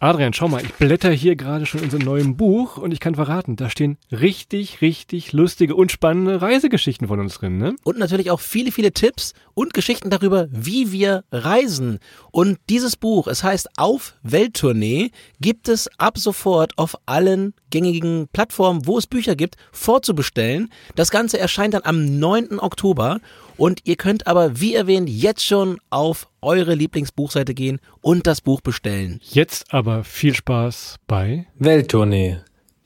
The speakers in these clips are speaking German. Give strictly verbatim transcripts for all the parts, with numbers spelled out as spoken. Adrian, schau mal, ich blätter hier gerade schon in so einem neuen Buch und ich kann verraten, da stehen richtig, richtig lustige und spannende Reisegeschichten von uns drin, ne? Und natürlich auch viele, viele Tipps und Geschichten darüber, wie wir reisen. Und dieses Buch, es heißt Auf Welttournee, gibt es ab sofort auf allen gängigen Plattformen, wo es Bücher gibt, vorzubestellen. Das Ganze erscheint dann am neunten Oktober und ihr könnt aber, wie erwähnt, jetzt schon auf eure Lieblingsbuchseite gehen und das Buch bestellen. Jetzt aber viel Spaß bei Welttournee,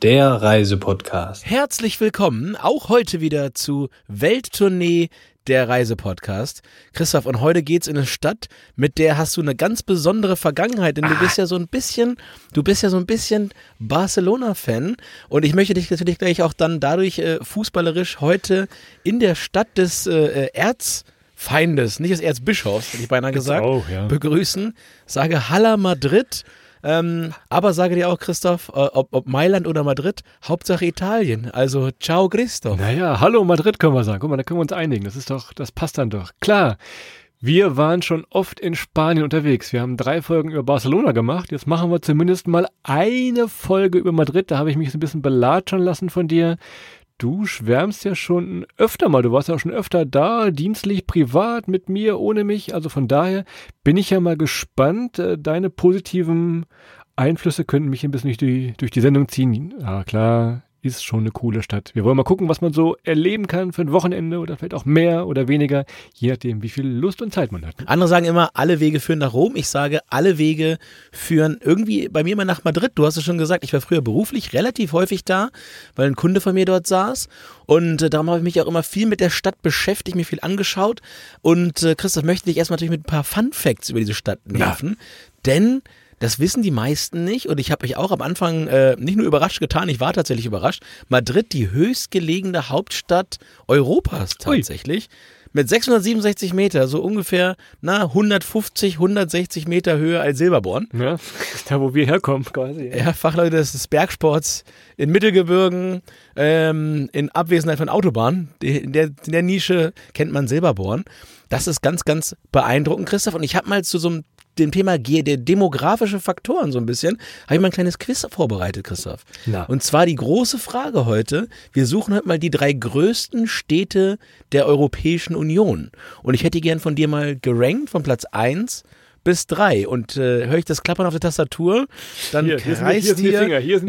der Reisepodcast. Herzlich willkommen auch heute wieder zu Welttournee, der Reisepodcast. Christoph, und heute geht's in eine Stadt, mit der hast du eine ganz besondere Vergangenheit, denn ah. du bist ja so ein bisschen, du bist ja so ein bisschen Barcelona-Fan und ich möchte dich natürlich gleich auch dann dadurch äh, fußballerisch heute in der Stadt des äh, Erz Feindes, nicht des Erzbischofs, hätte ich beinahe gesagt, auch, ja. begrüßen. Sage Hala Madrid, ähm, aber sage dir auch, Christoph, äh, ob, ob Mailand oder Madrid, Hauptsache Italien. Also ciao, Christoph. Naja, hallo Madrid können wir sagen. Guck mal, da können wir uns einigen. Das ist doch, das passt dann doch. Klar, wir waren schon oft in Spanien unterwegs. Wir haben drei Folgen über Barcelona gemacht. Jetzt machen wir zumindest mal eine Folge über Madrid. Da habe ich mich so ein bisschen belatschern lassen von dir. Du schwärmst ja schon öfter mal, du warst ja schon öfter da, dienstlich, privat, mit mir, ohne mich. Also von daher bin ich ja mal gespannt. Deine positiven Einflüsse könnten mich ein bisschen durch die, durch die Sendung ziehen. Ah, klar, ist schon eine coole Stadt. Wir wollen mal gucken, was man so erleben kann für ein Wochenende oder vielleicht auch mehr oder weniger, je nachdem, wie viel Lust und Zeit man hat. Andere sagen immer, alle Wege führen nach Rom. Ich sage, alle Wege führen irgendwie bei mir immer nach Madrid. Du hast es schon gesagt, ich war früher beruflich relativ häufig da, weil ein Kunde von mir dort saß. Und äh, darum habe ich mich auch immer viel mit der Stadt beschäftigt, mir viel angeschaut. Und äh, Christoph, möchte ich erstmal natürlich mit ein paar Funfacts über diese Stadt nerven. Ja. Denn das wissen die meisten nicht und ich habe mich auch am Anfang äh, nicht nur überrascht getan, ich war tatsächlich überrascht. Madrid, die höchstgelegene Hauptstadt Europas tatsächlich, Ui. mit sechshundertsiebenundsechzig Meter, so ungefähr na hundertfünfzig, hundertsechzig Meter höher als Silberborn. Ja, da wo wir herkommen quasi. Ja, ja Fachleute des Bergsports in Mittelgebirgen, ähm, in Abwesenheit von Autobahnen, in der, in der Nische kennt man Silberborn. Das ist ganz, ganz beeindruckend, Christoph. Und ich habe mal zu so einem dem Thema der demografische Faktoren so ein bisschen, habe ich mal ein kleines Quiz vorbereitet, Christoph. Na. Und zwar die große Frage heute, wir suchen heute mal die drei größten Städte der Europäischen Union. Und ich hätte gern von dir mal gerankt, von Platz eins bis drei. Und äh, höre ich das Klappern auf der Tastatur, dann hier, kreist hier dir, hier ist ein Finger, hier ist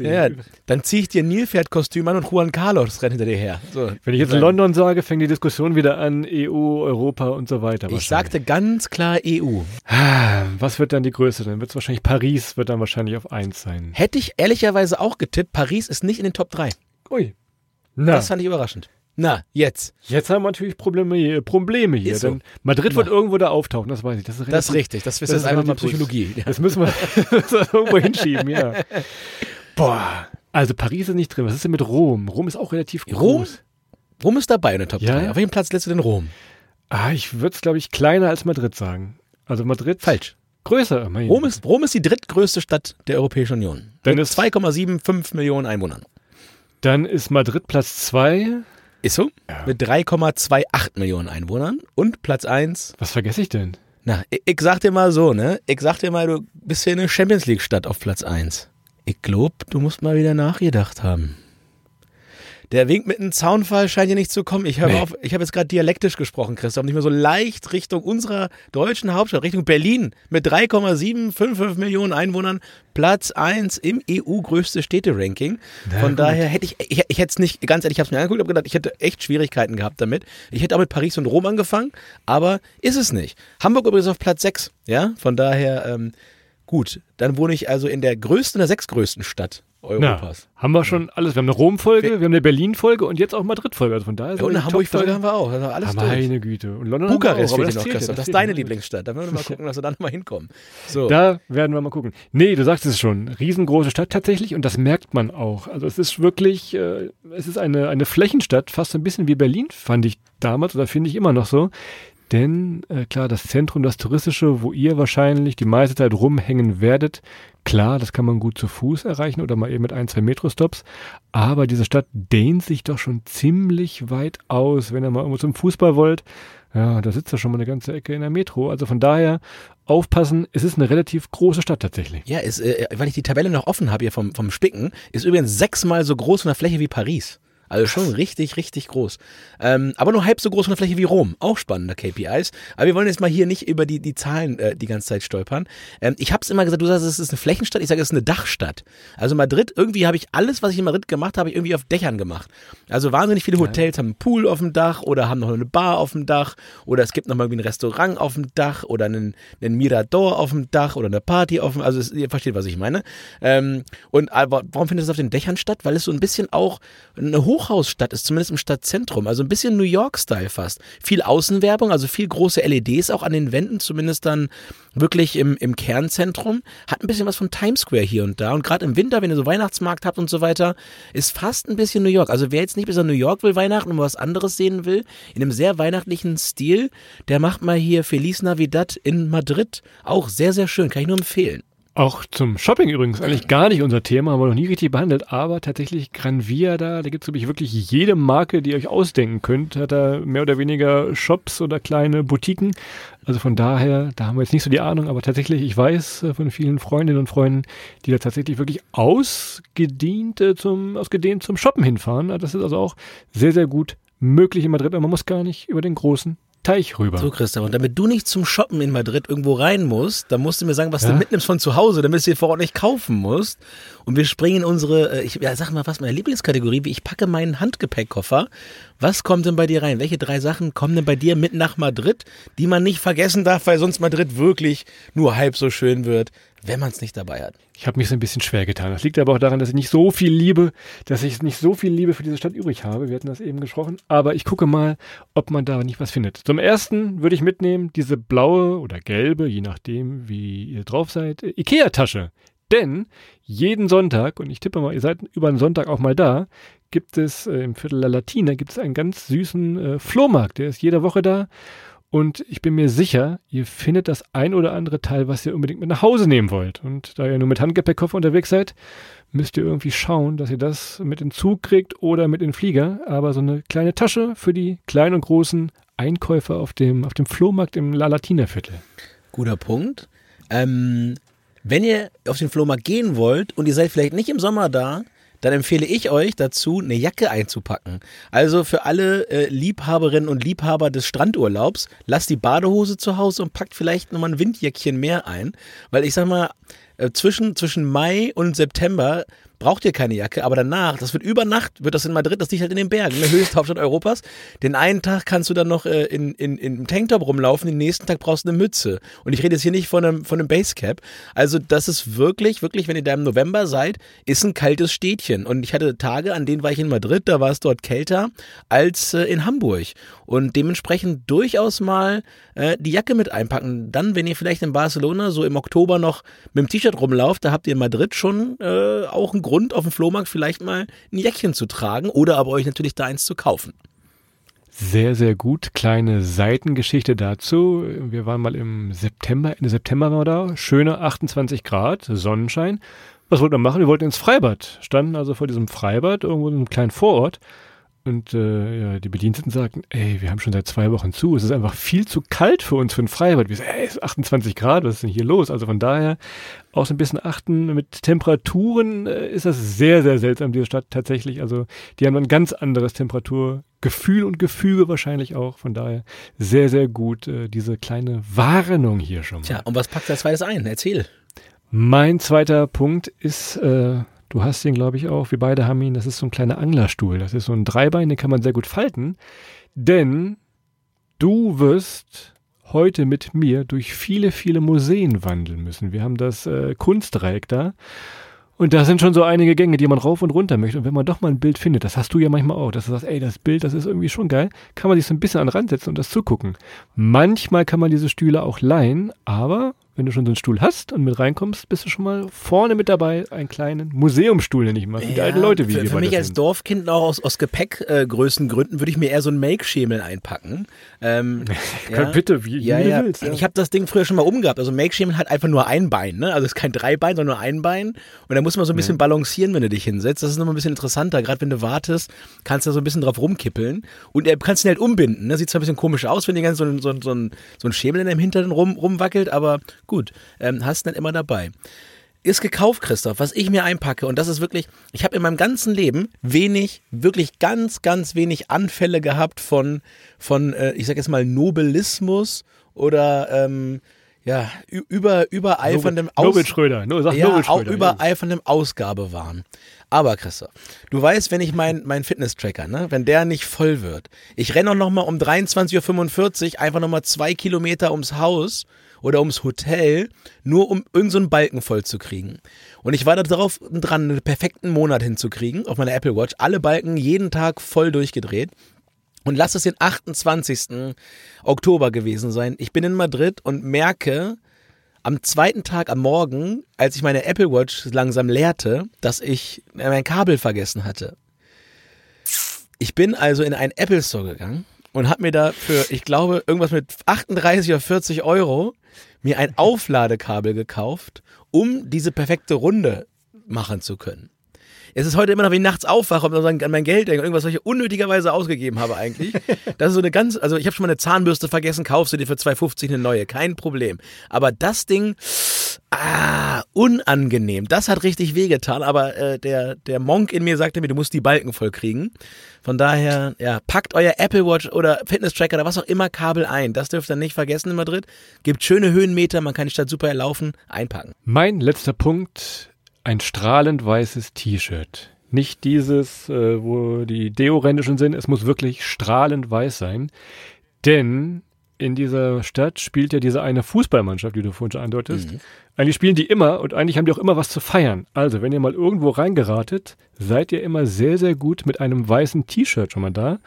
ein ja, Finger, dann ziehe ich dir ein Nilpferdkostüm an und Juan Carlos rennt hinter dir her. So. Wenn ich jetzt in London sage, fängt die Diskussion wieder an, E U, Europa und so weiter. Ich sagte ganz klar E U. Was wird dann die Größe? Dann wird es wahrscheinlich Paris, wird dann wahrscheinlich auf eins sein. Hätte ich ehrlicherweise auch getippt, Paris ist nicht in den Top drei. Ui. Na. Das fand ich überraschend. Na, jetzt. Jetzt haben wir natürlich Probleme hier. Probleme hier so. Denn Madrid Na. wird irgendwo da auftauchen, das weiß ich. Das ist, das ist richtig, das, das ist einfach mal Psychologie. Ja. Das müssen wir irgendwo hinschieben, ja. Boah, also Paris ist nicht drin. Was ist denn mit Rom? Rom ist auch relativ groß. Rom, Rom ist dabei in der Top ja? drei. Auf welchem Platz lässt du denn Rom? Ah, ich würde es, glaube ich, kleiner als Madrid sagen. Also Madrid... Falsch. Größer. Rom ist, Rom ist die drittgrößte Stadt der Europäischen Union. Dann mit zwei Komma fünfundsiebzig Millionen Einwohnern. Dann ist Madrid Platz zwei... Ist so, ja. Mit drei Komma achtundzwanzig Millionen Einwohnern und Platz eins. Was vergesse ich denn? Na, ich, ich sag dir mal so, ne? Ich sag dir mal, du bist hier eine Champions-League-Stadt auf Platz eins. Ich glaube, du musst mal wieder nachgedacht haben. Der Wink mit einem Zaunfall scheint hier nicht zu kommen. Ich habe nee. Ich habe jetzt gerade dialektisch gesprochen, Christoph. Nicht mehr so leicht Richtung unserer deutschen Hauptstadt, Richtung Berlin. Mit drei Komma siebenhundertfünfundfünfzig Millionen Einwohnern Platz eins im E U-größte Städte-Ranking. Na, Von gut. daher hätte ich, ich, ich hätte es nicht, ganz ehrlich, ich habe es mir angeguckt, habe gedacht, ich hätte echt Schwierigkeiten gehabt damit. Ich hätte auch mit Paris und Rom angefangen, aber ist es nicht. Hamburg übrigens auf Platz sechs. Ja? Von daher, ähm, gut, dann wohne ich also in der größten, der sechstgrößten Stadt Europas. Na, haben wir schon alles. Wir haben eine Rom-Folge, wir haben eine Berlin-Folge und jetzt auch Madrid-Folge. Also von daher ist ja, und eine Hamburg-Folge haben wir auch. Also alles durch. Meine Güte. Und London Bukarest fehlt noch, Christoph. Das ist deine Lieblingsstadt. Da werden wir mal gucken, dass wir da nochmal hinkommen. So. Da werden wir mal gucken. Nee, du sagst es schon. Riesengroße Stadt tatsächlich und das merkt man auch. Also es ist wirklich, äh, es ist eine, eine Flächenstadt, fast so ein bisschen wie Berlin, fand ich damals oder finde ich immer noch so. Denn äh, klar, das Zentrum, das Touristische, wo ihr wahrscheinlich die meiste Zeit rumhängen werdet, Klar, das kann man gut zu Fuß erreichen oder mal eben mit ein, zwei Metrostops. Aber diese Stadt dehnt sich doch schon ziemlich weit aus. Wenn ihr mal irgendwo zum Fußball wollt, ja, da sitzt ja schon mal eine ganze Ecke in der Metro. Also von daher aufpassen, es ist eine relativ große Stadt tatsächlich. Ja, ist, äh, weil ich die Tabelle noch offen habe hier vom, vom Spicken, ist übrigens sechsmal so groß von der Fläche wie Paris. Also schon richtig, richtig groß. Ähm, aber nur halb so groß von der Fläche wie Rom. Auch spannende K P Is. Aber wir wollen jetzt mal hier nicht über die, die Zahlen äh, die ganze Zeit stolpern. Ähm, ich habe es immer gesagt, du sagst, es ist eine Flächenstadt. Ich sage, es ist eine Dachstadt. Also Madrid, irgendwie habe ich alles, was ich in Madrid gemacht habe, habe ich irgendwie auf Dächern gemacht. Also wahnsinnig viele Hotels ja. haben einen Pool auf dem Dach oder haben noch eine Bar auf dem Dach oder es gibt noch mal irgendwie ein Restaurant auf dem Dach oder einen, einen Mirador auf dem Dach oder eine Party auf dem Dach. Also es, ihr versteht, was ich meine. Ähm, und aber warum findet es auf den Dächern statt? Weil es so ein bisschen auch eine Hoch Hochhausstadt ist, zumindest im Stadtzentrum, also ein bisschen New York-Style fast. Viel Außenwerbung, also viel große L E Ds auch an den Wänden, zumindest dann wirklich im, im Kernzentrum. Hat ein bisschen was von Times Square hier und da und gerade im Winter, wenn ihr so Weihnachtsmarkt habt und so weiter, ist fast ein bisschen New York. Also wer jetzt nicht bis an New York will Weihnachten und was anderes sehen will, in einem sehr weihnachtlichen Stil, der macht mal hier Feliz Navidad in Madrid. Auch sehr, sehr schön, kann ich nur empfehlen. Auch zum Shopping übrigens, eigentlich gar nicht unser Thema, haben wir noch nie richtig behandelt, aber tatsächlich Granvia da, da gibt es nämlich wirklich jede Marke, die ihr euch ausdenken könnt, hat da mehr oder weniger Shops oder kleine Boutiquen, also von daher, da haben wir jetzt nicht so die Ahnung, aber tatsächlich, ich weiß von vielen Freundinnen und Freunden, die da tatsächlich wirklich ausgedehnt zum, ausgedehnt zum Shoppen hinfahren, das ist also auch sehr, sehr gut möglich in Madrid, aber man muss gar nicht über den großen Teich rüber. So, Christoph, und damit du nicht zum Shoppen in Madrid irgendwo rein musst, dann musst du mir sagen, was ja? du mitnimmst von zu Hause, damit du dir vor Ort nicht kaufen musst. Und wir springen in unsere, ich ja, sag mal was, meine Lieblingskategorie, wie ich packe meinen Handgepäckkoffer. Was kommt denn bei dir rein? Welche drei Sachen kommen denn bei dir mit nach Madrid, die man nicht vergessen darf, weil sonst Madrid wirklich nur halb so schön wird, wenn man es nicht dabei hat? Ich habe mich so ein bisschen schwer getan. Das liegt aber auch daran, dass ich nicht so viel Liebe, dass ich nicht so viel Liebe für diese Stadt übrig habe. Wir hatten das eben gesprochen. Aber ich gucke mal, ob man da nicht was findet. Zum Ersten würde ich mitnehmen diese blaue oder gelbe, je nachdem, wie ihr drauf seid, Ikea-Tasche. Denn jeden Sonntag, und ich tippe mal, ihr seid über den Sonntag auch mal da, gibt es äh, im Viertel La Latina gibt es einen ganz süßen äh, Flohmarkt. Der ist jede Woche da. Und ich bin mir sicher, ihr findet das ein oder andere Teil, was ihr unbedingt mit nach Hause nehmen wollt. Und da ihr nur mit Handgepäckkoffer unterwegs seid, müsst ihr irgendwie schauen, dass ihr das mit in den Zug kriegt oder mit in den Flieger. Aber so eine kleine Tasche für die kleinen und großen Einkäufer auf dem, auf dem Flohmarkt im La Latina Viertel. Guter Punkt. Ähm, wenn ihr auf den Flohmarkt gehen wollt und ihr seid vielleicht nicht im Sommer da, dann empfehle ich euch dazu, eine Jacke einzupacken. Also für alle äh, Liebhaberinnen und Liebhaber des Strandurlaubs, lasst die Badehose zu Hause und packt vielleicht nochmal ein Windjäckchen mehr ein. Weil ich sag mal, äh, zwischen, zwischen Mai und September braucht ihr keine Jacke, aber danach, das wird über Nacht, wird das in Madrid, das liegt halt in den Bergen, in der höchsten Hauptstadt Europas. Den einen Tag kannst du dann noch äh, in, in, in einem Tanktop rumlaufen, den nächsten Tag brauchst du eine Mütze. Und ich rede jetzt hier nicht von einem, von einem Basecap. Also das ist wirklich, wirklich, wenn ihr da im November seid, ist ein kaltes Städtchen. Und ich hatte Tage, an denen war ich in Madrid, da war es dort kälter als äh, in Hamburg. Und dementsprechend durchaus mal äh, die Jacke mit einpacken. Dann, wenn ihr vielleicht in Barcelona so im Oktober noch mit dem T-Shirt rumlauft, da habt ihr in Madrid schon äh, auch einen Grund, auf dem Flohmarkt vielleicht mal ein Jäckchen zu tragen oder aber euch natürlich da eins zu kaufen. Sehr, sehr gut. Kleine Seitengeschichte dazu. Wir waren mal im September, Ende September waren wir da. Schöne achtundzwanzig Grad, Sonnenschein. Was wollten wir machen? Wir wollten ins Freibad. Standen also vor diesem Freibad, irgendwo in einem kleinen Vorort. Und äh, ja, die Bediensteten sagten, ey, wir haben schon seit zwei Wochen zu, es ist einfach viel zu kalt für uns für ein Freibad. Wir sagen, ey, es ist achtundzwanzig Grad, was ist denn hier los? Also von daher auch so ein bisschen achten mit Temperaturen äh, ist das sehr, sehr seltsam, diese Stadt tatsächlich. Also die haben ein ganz anderes Temperaturgefühl und Gefüge wahrscheinlich auch. Von daher sehr, sehr gut äh, diese kleine Warnung hier schon mal. Tja, und was packt als zweites ein? Erzähl. Mein zweiter Punkt ist... Äh, Du hast ihn, glaube ich, auch. Wir beide haben ihn. Das ist so ein kleiner Anglerstuhl. Das ist so ein Dreibein, den kann man sehr gut falten. Denn du wirst heute mit mir durch viele, viele Museen wandeln müssen. Wir haben das äh, Kunstdreieck da. Und da sind schon so einige Gänge, die man rauf und runter möchte. Und wenn man doch mal ein Bild findet, das hast du ja manchmal auch, dass du sagst, ey, das Bild, das ist irgendwie schon geil, kann man sich so ein bisschen an den Rand setzen und das zugucken. Manchmal kann man diese Stühle auch leihen, aber... wenn du schon so einen Stuhl hast und mit reinkommst, bist du schon mal vorne mit dabei, einen kleinen Museumstuhl, nenne ich mal, für die ja, alten Leute. Wie für wir für mich als Dorfkind auch aus, aus Gepäckgrößengründen äh, würde ich mir eher so einen Make-Schemel einpacken. Ähm, ja, ja. Bitte, wie, ja, wie du ja. willst. Ja. Ich habe das Ding früher schon mal umgehabt. Also Make-Schemel hat einfach nur ein Bein, ne? Also es ist kein Dreibein, sondern nur ein Bein. Und da muss man so ein bisschen ja. balancieren, wenn du dich hinsetzt. Das ist nochmal ein bisschen interessanter. Gerade wenn du wartest, kannst du da so ein bisschen drauf rumkippeln. Und er äh, kannst ihn halt umbinden. Ne? Sieht zwar ein bisschen komisch aus, wenn dir ganz so ein, so, ein, so ein Schemel in deinem Hintern rum, rumwackelt, aber gut, ähm, hast du nicht immer dabei. Ist gekauft, Christoph, was ich mir einpacke. Und das ist wirklich, ich habe in meinem ganzen Leben wenig, wirklich ganz, ganz wenig Anfälle gehabt von, von äh, ich sag jetzt mal, Nobilismus oder ähm, ja, über, übereiferndem Aus- Nobel Schröder. No, sag ja, Nobel Schröder, übereiferndem Ausgabewahn. Aber Christoph, du weißt, wenn ich mein, mein Fitness-Tracker, ne, wenn der nicht voll wird, ich renne auch nochmal um dreiundzwanzig Uhr fünfundvierzig einfach nochmal zwei Kilometer ums Haus oder ums Hotel, nur um irgend so einen Balken voll zu kriegen. Und ich war da drauf dran, einen perfekten Monat hinzukriegen, auf meiner Apple Watch, alle Balken jeden Tag voll durchgedreht. Und lass es den achtundzwanzigsten Oktober gewesen sein. Ich bin in Madrid und merke am zweiten Tag am Morgen, als ich meine Apple Watch langsam leerte, dass ich mein Kabel vergessen hatte. Ich bin also in einen Apple Store gegangen und habe mir da für, ich glaube, irgendwas mit achtunddreißig oder vierzig Euro mir ein Aufladekabel gekauft, um diese perfekte Runde machen zu können. Es ist heute immer noch, wie ich nachts aufwache und an mein Geld denke und irgendwas, was ich unnötigerweise ausgegeben habe eigentlich. Das ist so eine ganz, also ich habe schon mal eine Zahnbürste vergessen, kaufst du dir für zwei Euro fünfzig eine neue, kein Problem. Aber das Ding, ah, unangenehm. Das hat richtig wehgetan, aber äh, der, der Monk in mir sagte mir, du musst die Balken voll kriegen. Von daher, ja, packt euer Apple Watch oder Fitness-Tracker oder was auch immer Kabel ein. Das dürft ihr nicht vergessen in Madrid. Gibt schöne Höhenmeter, man kann die Stadt super erlaufen, einpacken. Mein letzter Punkt: ein strahlend weißes T-Shirt. Nicht dieses, äh, wo die Deo-Rände schon sind. Es muss wirklich strahlend weiß sein. Denn in dieser Stadt spielt ja diese eine Fußballmannschaft, die du vorhin schon andeutest. Mhm. Eigentlich spielen die immer und eigentlich haben die auch immer was zu feiern. Also, wenn ihr mal irgendwo reingeratet, seid ihr immer sehr, sehr gut mit einem weißen T-Shirt schon mal da.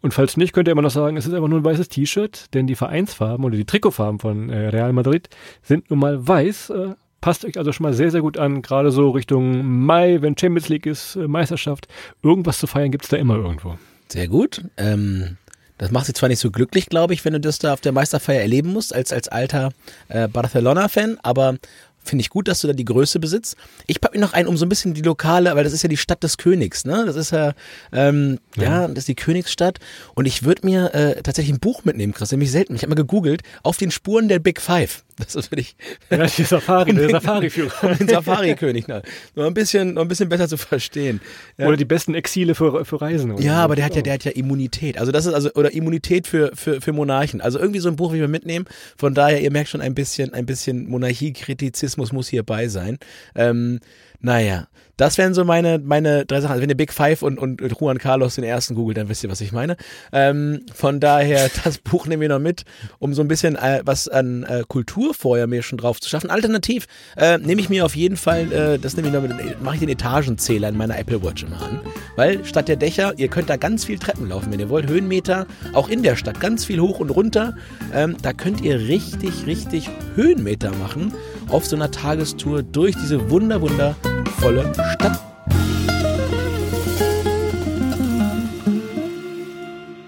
Und falls nicht, könnt ihr immer noch sagen, es ist einfach nur ein weißes T-Shirt. Denn die Vereinsfarben oder die Trikotfarben von äh, Real Madrid sind nun mal weiß. äh, Passt euch also schon mal sehr, sehr gut an, gerade so Richtung Mai, wenn Champions League ist, Meisterschaft. Irgendwas zu feiern gibt es da immer irgendwo. Sehr gut. Ähm, das macht dich zwar nicht so glücklich, glaube ich, wenn du das da auf der Meisterfeier erleben musst, als, als alter äh, Barcelona-Fan, aber finde ich gut, dass du da die Größe besitzt. Ich packe mir noch einen um so ein bisschen die lokale, weil das ist ja die Stadt des Königs, ne? Das ist ja, ähm, ja, ja das ist die Königsstadt. Und ich würde mir äh, tatsächlich ein Buch mitnehmen, Chris, nämlich selten. Ich habe mal gegoogelt, auf den Spuren der Big Five. Das ist für dich. Ja, die Safari, der Safari-Führer. Den Safari-König, ne? Noch ein bisschen, noch ein bisschen besser zu verstehen. Ja. Oder die besten Exile für, für Reisen. Oder ja, so. Aber der hat ja, der hat ja Immunität. Also das ist also, oder Immunität für, für, für Monarchen. Also irgendwie so ein Buch will ich mir mitnehmen. Von daher, ihr merkt schon ein bisschen, ein bisschen Monarchiekritizismus muss hierbei sein. Ähm, naja, das wären so meine, meine drei Sachen. Also wenn ihr Big Five und, und Juan Carlos den ersten googelt, dann wisst ihr, was ich meine. Ähm, von daher, das Buch nehmen wir noch mit, um so ein bisschen äh, was an äh, Kultur vorher mir schon drauf zu schaffen. Alternativ äh, nehme ich mir auf jeden Fall, äh, das nehme ich noch mit, mache ich den Etagenzähler in meiner Apple Watch immer an. Weil statt der Dächer, ihr könnt da ganz viel Treppen laufen, wenn ihr wollt, Höhenmeter, auch in der Stadt, ganz viel hoch und runter. Ähm, da könnt ihr richtig, richtig Höhenmeter machen auf so einer Tagestour durch diese wunder, wundervolle Stadt.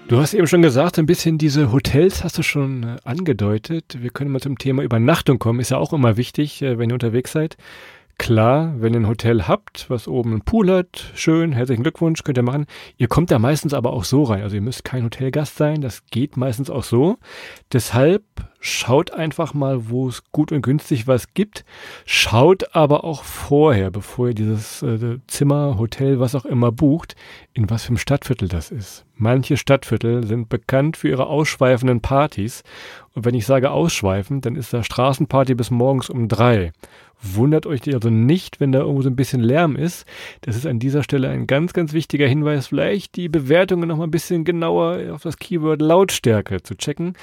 Du hast eben schon gesagt, ein bisschen diese Hotels hast du schon angedeutet. Wir können mal zum Thema Übernachtung kommen. Ist ja auch immer wichtig, wenn ihr unterwegs seid. Klar, wenn ihr ein Hotel habt, was oben einen Pool hat, schön, herzlichen Glückwunsch, könnt ihr machen. Ihr kommt da meistens aber auch so rein. Also ihr müsst kein Hotelgast sein, das geht meistens auch so. Deshalb schaut einfach mal, wo es gut und günstig was gibt. Schaut aber auch vorher, bevor ihr dieses äh, Zimmer, Hotel, was auch immer bucht, in was für einem Stadtviertel das ist. Manche Stadtviertel sind bekannt für ihre ausschweifenden Partys. Und wenn ich sage ausschweifend, dann ist da Straßenparty bis morgens um drei. Wundert euch also nicht, wenn da irgendwo so ein bisschen Lärm ist. Das ist an dieser Stelle ein ganz, ganz wichtiger Hinweis, vielleicht die Bewertungen noch mal ein bisschen genauer auf das Keyword Lautstärke zu checken.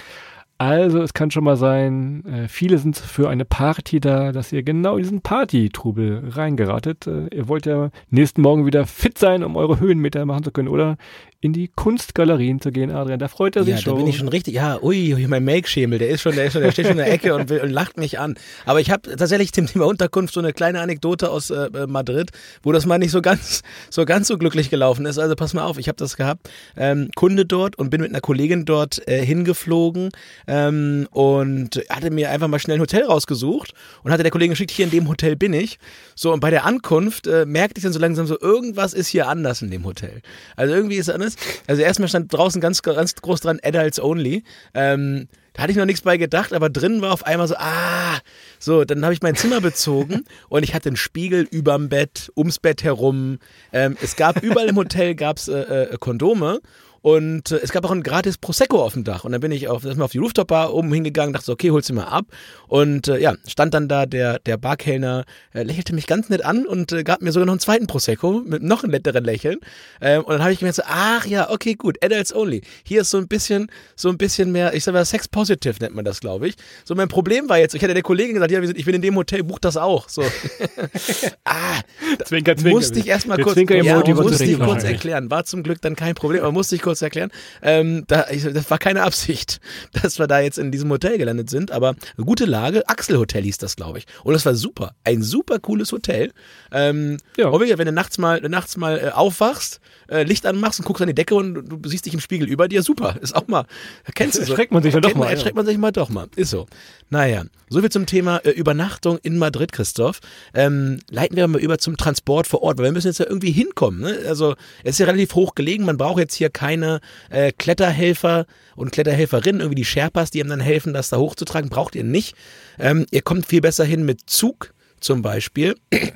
Also es kann schon mal sein, äh, viele sind für eine Party da, dass ihr genau in diesen Party-Trubel reingeratet. Äh, ihr wollt ja nächsten Morgen wieder fit sein, um eure Höhenmeter machen zu können oder in die Kunstgalerien zu gehen, Adrian. Da freut er sich ja, schon. Ja, da bin ich schon richtig, ja, ui, ui mein Melkschemel, der ist schon, der, ist schon, der steht schon in der Ecke und, will, und lacht mich an. Aber ich habe tatsächlich zum Thema Unterkunft so eine kleine Anekdote aus äh, Madrid, wo das mal nicht so ganz so ganz so glücklich gelaufen ist. Also pass mal auf, ich habe das gehabt. Ähm, Kunde dort und bin mit einer Kollegin dort äh, hingeflogen. Ähm, und hatte mir einfach mal schnell ein Hotel rausgesucht und hatte der Kollegin geschickt, hier in dem Hotel bin ich. So, und bei der Ankunft äh, merkte ich dann so langsam so, irgendwas ist hier anders in dem Hotel. Also irgendwie ist es anders. Also erstmal stand draußen ganz, ganz groß dran, Adults Only. Ähm, da hatte ich noch nichts bei gedacht, aber drin war auf einmal so, ah, so, dann habe ich mein Zimmer bezogen und ich hatte einen Spiegel überm Bett, ums Bett herum. Ähm, es gab überall im Hotel gab's äh, äh, Kondome. Und es gab auch ein gratis Prosecco auf dem Dach. Und dann bin ich auf, auf die Rooftop-Bar oben hingegangen, dachte so, okay, hol's dir mal ab. Und äh, ja, stand dann da, der, der Barkellner äh, lächelte mich ganz nett an und äh, gab mir sogar noch einen zweiten Prosecco mit noch einem netteren Lächeln. Ähm, und dann habe ich gemerkt so, ach ja, okay, gut, Adults Only. Hier ist so ein bisschen, so ein bisschen mehr, ich sag mal, Sex Positive nennt man das, glaube ich. So, mein Problem war jetzt, ich hatte der Kollegin gesagt, ja, ich bin in dem Hotel, buch das auch. So. ah, zwinker, zwinker. Musste ich erstmal kurz, ja, musste ich kurz erklären. War zum Glück dann kein Problem, aber musste ich kurz erklären. Ähm, da, ich, das war keine Absicht, dass wir da jetzt in diesem Hotel gelandet sind, aber eine gute Lage. Axel Hotel hieß das, glaube ich. Und das war super. Ein super cooles Hotel. Ähm, ja. Und wenn du nachts mal, nachts mal äh, aufwachst, äh, Licht anmachst und guckst an die Decke und du siehst dich im Spiegel über dir, super. Ist auch mal, kennst du so. Erschreckt man sich ja doch mal. Erschreckt man sich mal doch mal. Ist so. Naja, soviel zum Thema äh, Übernachtung in Madrid, Christoph. Ähm, leiten wir mal über zum Transport vor Ort, weil wir müssen jetzt ja irgendwie hinkommen. Ne? Also, es ist ja relativ hoch gelegen, man braucht jetzt hier keine Äh, Kletterhelfer und Kletterhelferinnen, irgendwie die Sherpas, die einem dann helfen, das da hochzutragen, braucht ihr nicht. Ähm, ihr kommt viel besser hin mit Zug zum Beispiel. Mit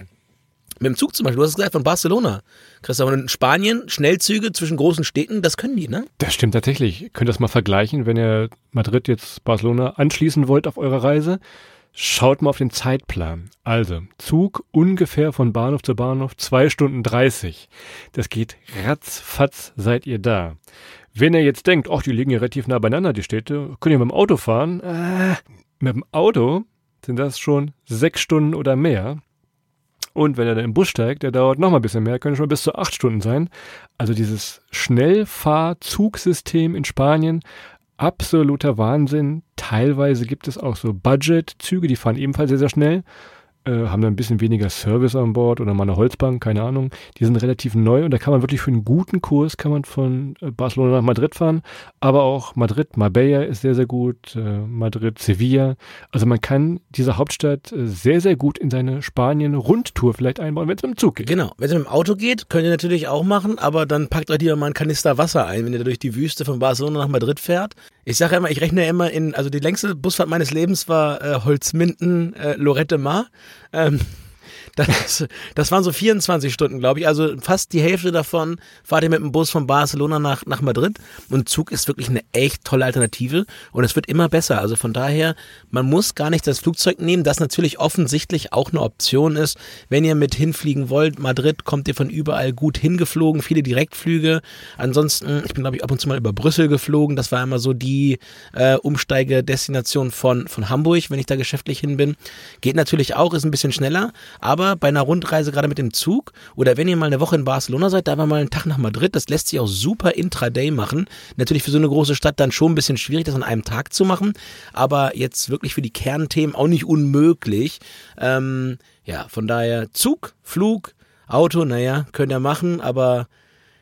dem Zug zum Beispiel, du hast es gesagt, von Barcelona, Christoph, und in Spanien, Schnellzüge zwischen großen Städten, das können die, ne? Das stimmt tatsächlich. Ihr könnt das mal vergleichen, wenn ihr Madrid jetzt Barcelona anschließen wollt auf eurer Reise. Schaut mal auf den Zeitplan. Also, Zug ungefähr von Bahnhof zu Bahnhof zwei Stunden dreißig. Das geht ratzfatz, seid ihr da. Wenn ihr jetzt denkt, ach, die liegen ja relativ nah beieinander, die Städte, könnt ihr mit dem Auto fahren? Äh, mit dem Auto sind das schon sechs Stunden oder mehr. Und wenn ihr dann im Bus steigt, der dauert noch mal ein bisschen mehr, können schon bis zu acht Stunden sein. Also dieses Schnellfahrzugsystem in Spanien, absoluter Wahnsinn. Teilweise gibt es auch so Budget-Züge, die fahren ebenfalls sehr, sehr schnell, äh, haben dann ein bisschen weniger Service an Bord oder mal eine Holzbank, keine Ahnung. Die sind relativ neu und da kann man wirklich für einen guten Kurs, kann man von Barcelona nach Madrid fahren, aber auch Madrid, Marbella ist sehr, sehr gut, äh, Madrid, Sevilla. Also man kann diese Hauptstadt sehr, sehr gut in seine Spanien-Rundtour vielleicht einbauen, wenn es mit dem Zug geht. Genau, wenn es mit dem Auto geht, könnt ihr natürlich auch machen, aber dann packt euch lieber mal einen Kanister Wasser ein, wenn ihr durch die Wüste von Barcelona nach Madrid fährt. Ich sage immer, ich rechne immer in, also die längste Busfahrt meines Lebens war äh, Holzminden, äh, Lorette Mar. Ähm, das, das waren so vierundzwanzig Stunden, glaube ich. Also fast die Hälfte davon fahrt ihr mit dem Bus von Barcelona nach, nach Madrid. Und Zug ist wirklich eine echt tolle Alternative. Und es wird immer besser. Also von daher, man muss gar nicht das Flugzeug nehmen, das natürlich offensichtlich auch eine Option ist. Wenn ihr mit hinfliegen wollt, Madrid, kommt ihr von überall gut hingeflogen. Viele Direktflüge. Ansonsten, ich bin, glaube ich, ab und zu mal über Brüssel geflogen. Das war immer so die äh, Umsteigedestination von, von Hamburg, wenn ich da geschäftlich hin bin. Geht natürlich auch, ist ein bisschen schneller. Aber bei einer Rundreise gerade mit dem Zug oder wenn ihr mal eine Woche in Barcelona seid, da aber mal einen Tag nach Madrid, das lässt sich auch super intraday machen. Natürlich für so eine große Stadt dann schon ein bisschen schwierig, das an einem Tag zu machen, aber jetzt wirklich für die Kernthemen auch nicht unmöglich. Ähm, ja, von daher Zug, Flug, Auto, naja, könnt ihr machen, aber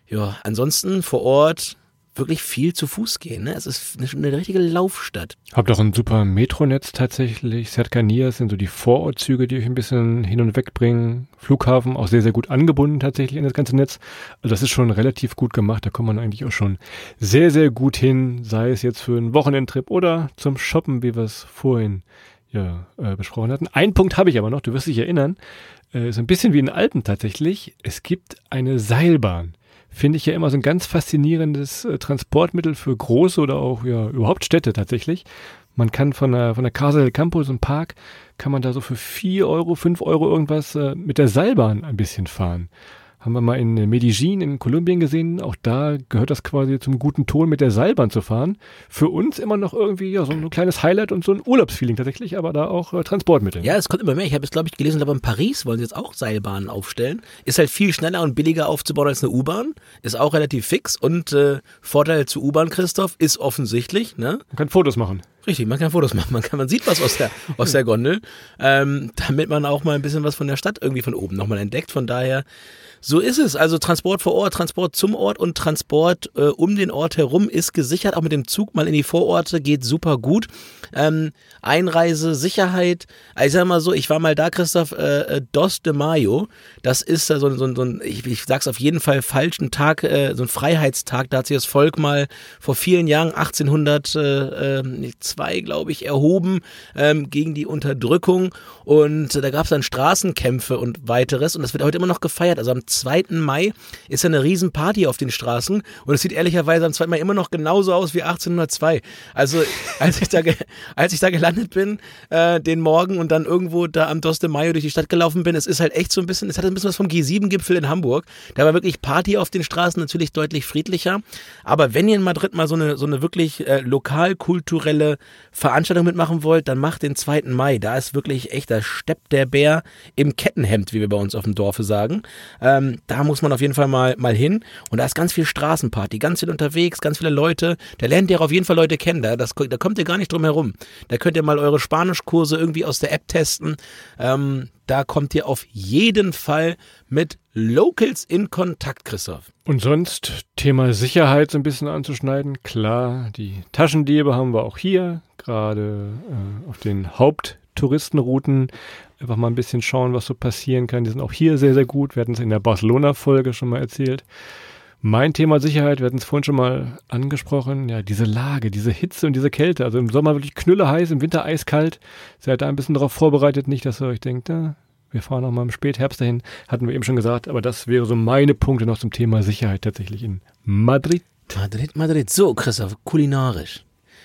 ja, ansonsten vor Ort wirklich viel zu Fuß gehen. Ne? Es ist eine, eine richtige Laufstadt. Habt auch ein super Metronetz tatsächlich. Cercanías sind so die Vorortzüge, die euch ein bisschen hin und weg bringen. Flughafen auch sehr, sehr gut angebunden tatsächlich in das ganze Netz. Also das ist schon relativ gut gemacht. Da kommt man eigentlich auch schon sehr, sehr gut hin. Sei es jetzt für einen Wochenendtrip oder zum Shoppen, wie wir es vorhin ja, äh, besprochen hatten. Einen Punkt habe ich aber noch, du wirst dich erinnern. Äh, ist ein bisschen wie in den Alpen tatsächlich. Es gibt eine Seilbahn. Finde ich ja immer so ein ganz faszinierendes äh, Transportmittel für große oder auch ja überhaupt Städte tatsächlich. Man kann von der, von der Kassel Campo, so ein Park, kann man da so für vier Euro, fünf Euro irgendwas äh, mit der Seilbahn ein bisschen fahren. Haben wir mal in Medellin in Kolumbien gesehen. Auch da gehört das quasi zum guten Ton, mit der Seilbahn zu fahren. Für uns immer noch irgendwie ja, so ein kleines Highlight und so ein Urlaubsfeeling tatsächlich, aber da auch äh, Transportmittel. Ja, es kommt immer mehr. Ich habe jetzt, glaube ich, gelesen, aber in Paris wollen sie jetzt auch Seilbahnen aufstellen. Ist halt viel schneller und billiger aufzubauen als eine U-Bahn. Ist auch relativ fix. Und äh, Vorteil zu U-Bahn, Christoph, ist offensichtlich, ne? Man kann Fotos machen. Richtig, man kann Fotos machen, man, kann, man sieht was aus der, aus der Gondel, ähm, damit man auch mal ein bisschen was von der Stadt irgendwie von oben nochmal entdeckt. Von daher, so ist es. Also Transport vor Ort, Transport zum Ort und Transport äh, um den Ort herum ist gesichert. Auch mit dem Zug mal in die Vororte geht super gut. Ähm, Einreise, Sicherheit. Ich sag mal so, ich war mal da, Christoph, äh, Dos de Mayo. Das ist äh, so, so, so ein, ich, ich sag's auf jeden Fall falschen Tag, äh, so ein Freiheitstag. Da hat sich das Volk mal vor vielen Jahren, achtzehnhundertzwei, glaube ich, erhoben ähm, gegen die Unterdrückung, und äh, da gab es dann Straßenkämpfe und weiteres, und das wird heute immer noch gefeiert. Also am zweiten Mai ist ja eine Riesenparty auf den Straßen, und es sieht ehrlicherweise am zweiten Mai immer noch genauso aus wie achtzehnhundertzwei. Also als ich da, ge- als ich da gelandet bin, äh, den Morgen, und dann irgendwo da am Dos de Mayo durch die Stadt gelaufen bin, es ist halt echt so ein bisschen, es hat ein bisschen was vom G sieben Gipfel in Hamburg. Da war wirklich Party auf den Straßen, natürlich deutlich friedlicher, aber wenn ihr in Madrid mal so eine, so eine wirklich äh, lokalkulturelle Veranstaltung mitmachen wollt, dann macht den zweiten Mai. Da ist wirklich echt, da steppt der Bär im Kettenhemd, wie wir bei uns auf dem Dorfe sagen. Ähm, da muss man auf jeden Fall mal, mal hin. Und da ist ganz viel Straßenparty, ganz viel unterwegs, ganz viele Leute. Da lernt ihr auf jeden Fall Leute kennen. Da, das, da kommt ihr gar nicht drum herum. Da könnt ihr mal eure Spanischkurse irgendwie aus der App testen. Ähm, da kommt ihr auf jeden Fall mit Locals in Kontakt, Christoph. Und sonst, Thema Sicherheit so ein bisschen anzuschneiden, klar, die Taschendiebe haben wir auch hier, gerade äh, auf den Haupttouristenrouten. Einfach mal ein bisschen schauen, was so passieren kann. Die sind auch hier sehr, sehr gut. Wir hatten es in der Barcelona-Folge schon mal erzählt. Mein Thema Sicherheit, wir hatten es vorhin schon mal angesprochen, ja, diese Lage, diese Hitze und diese Kälte. Also im Sommer wirklich knülleheiß, im Winter eiskalt. Seid da ein bisschen darauf vorbereitet, nicht, dass ihr euch denkt, na, wir fahren noch mal im Spätherbst dahin, hatten wir eben schon gesagt, aber das wäre so meine Punkte noch zum Thema Sicherheit tatsächlich in Madrid. Madrid, Madrid. So, Christoph, kulinarisch.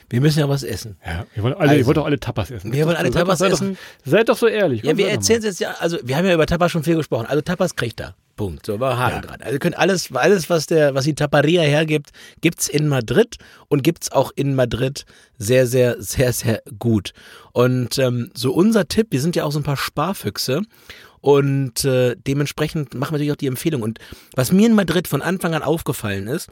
Wir müssen ja was essen. Ja, wir wollen alle, also, ihr wollt doch alle Tapas essen. Wir wollen alle seid Tapas doch, seid essen. Doch, seid doch so ehrlich. Ja, wir erzählen es jetzt ja, also wir haben ja über Tapas schon viel gesprochen. Also Tapas kriegt er. Punkt. So war Haken ja. dran. Also ihr könnt alles, alles was, der, was die Taparia hergibt, gibt's in Madrid, und gibt's auch in Madrid sehr, sehr, sehr, sehr gut. Und ähm, so unser Tipp, wir sind ja auch so ein paar Sparfüchse. Und äh, dementsprechend machen wir natürlich auch die Empfehlung. Und was mir in Madrid von Anfang an aufgefallen ist,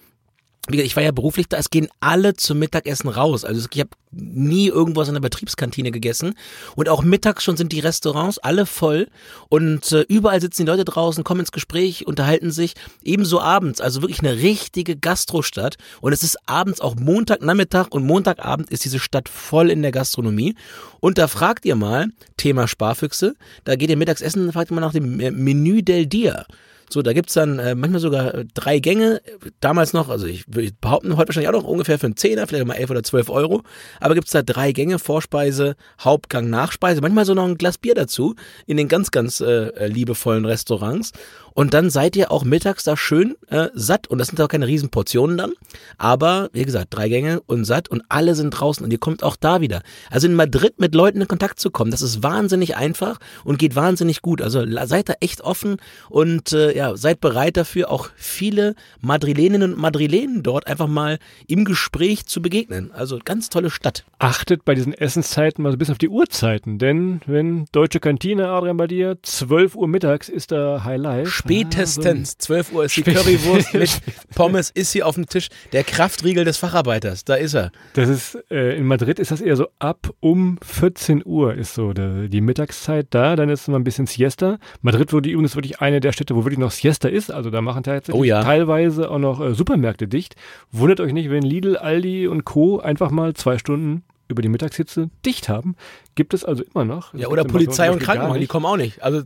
ich war ja beruflich da, es gehen alle zum Mittagessen raus. Also ich habe nie irgendwas in der Betriebskantine gegessen. Und auch mittags schon sind die Restaurants alle voll. Und äh, überall sitzen die Leute draußen, kommen ins Gespräch, unterhalten sich. Ebenso abends, also wirklich eine richtige Gastrostadt. Und es ist abends auch Montagnachmittag und Montagabend ist diese Stadt voll in der Gastronomie. Und da fragt ihr mal, Thema Sparfüchse, da geht ihr mittags essen, da fragt ihr mal nach dem Menü del Dia. So, da gibt's dann äh, manchmal sogar äh, drei Gänge, damals noch, also ich würde behaupten, heute wahrscheinlich auch noch ungefähr für einen Zehner, vielleicht mal elf oder zwölf Euro, aber gibt's da drei Gänge, Vorspeise, Hauptgang, Nachspeise, manchmal so noch ein Glas Bier dazu, in den ganz, ganz äh, liebevollen Restaurants, und dann seid ihr auch mittags da schön äh, satt, und das sind auch keine Riesenportionen dann, aber wie gesagt, drei Gänge und satt, und alle sind draußen, und ihr kommt auch da wieder. Also in Madrid mit Leuten in Kontakt zu kommen, das ist wahnsinnig einfach und geht wahnsinnig gut, also seid da echt offen und äh, ja, Ja, seid bereit dafür, auch viele Madrileninnen und Madrilenen dort einfach mal im Gespräch zu begegnen. Also ganz tolle Stadt. Achtet bei diesen Essenszeiten mal so ein bisschen auf die Uhrzeiten, denn wenn deutsche Kantine, Adrian, bei dir, zwölf Uhr mittags ist da Highlight. Spätestens ah, so zwölf Uhr ist die Spät- Currywurst mit Pommes ist hier auf dem Tisch. Der Kraftriegel des Facharbeiters, da ist er. Das ist, äh, in Madrid ist das eher so ab um vierzehn Uhr ist so der, die Mittagszeit da, dann ist noch ein bisschen Siesta. Madrid wurde übrigens wirklich eine der Städte, wo wirklich noch Siesta ist, also da machen tatsächlich oh ja. teilweise auch noch äh, Supermärkte dicht. Wundert euch nicht, wenn Lidl, Aldi und Co. einfach mal zwei Stunden über die Mittagshitze dicht haben. Gibt es also immer noch. Ja, oder Polizei so, und Krankenwagen, die kommen auch nicht. Also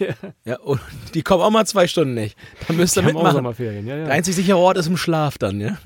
ja. Ja, und die kommen auch mal zwei Stunden nicht. Da müsst ihr mitmachen. Ja, ja. Der einzig sichere Ort ist im Schlaf dann. Ja?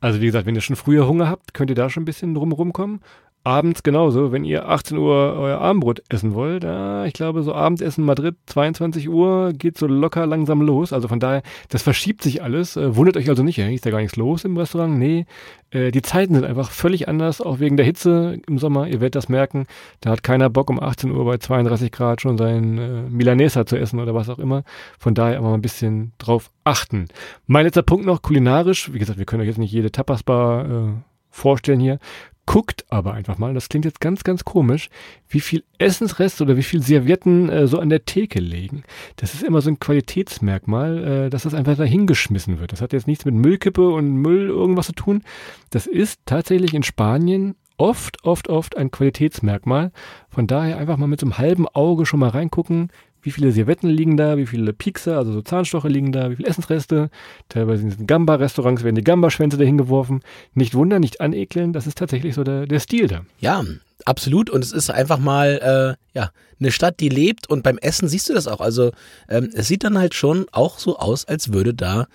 Also wie gesagt, wenn ihr schon früher Hunger habt, könnt ihr da schon ein bisschen drumherum kommen. abends genauso, wenn ihr achtzehn Uhr euer Abendbrot essen wollt, ja, ich glaube, so Abendessen Madrid, zweiundzwanzig Uhr, geht so locker langsam los. Also von daher, das verschiebt sich alles. Wundert euch also nicht, ja, ist da gar nichts los im Restaurant? Nee, äh, die Zeiten sind einfach völlig anders, auch wegen der Hitze im Sommer. Ihr werdet das merken, da hat keiner Bock, um achtzehn Uhr bei zweiunddreißig Grad schon sein äh, Milanesa zu essen oder was auch immer. Von daher aber mal ein bisschen drauf achten. Mein letzter Punkt noch, kulinarisch. Wie gesagt, wir können euch jetzt nicht jede Tapasbar äh, vorstellen hier. Guckt aber einfach mal, das klingt jetzt ganz, ganz komisch, wie viel Essensreste oder wie viel Servietten äh, so an der Theke liegen. Das ist immer so ein Qualitätsmerkmal, äh, dass das einfach dahingeschmissen wird. Das hat jetzt nichts mit Müllkippe und Müll irgendwas zu tun. Das ist tatsächlich in Spanien oft, oft, oft ein Qualitätsmerkmal. Von daher einfach mal mit so einem halben Auge schon mal reingucken, wie viele Servietten liegen da, wie viele Piekser, also so Zahnstocher liegen da, wie viele Essensreste. Teilweise in diesen Gamba-Restaurants werden die Gamba-Schwänze dahingeworfen. Nicht wundern, nicht anekeln, das ist tatsächlich so der, der Stil da. Ja, absolut. Und es ist einfach mal äh, ja, eine Stadt, die lebt, und beim Essen siehst du das auch. Also ähm, es sieht dann halt schon auch so aus, als würde da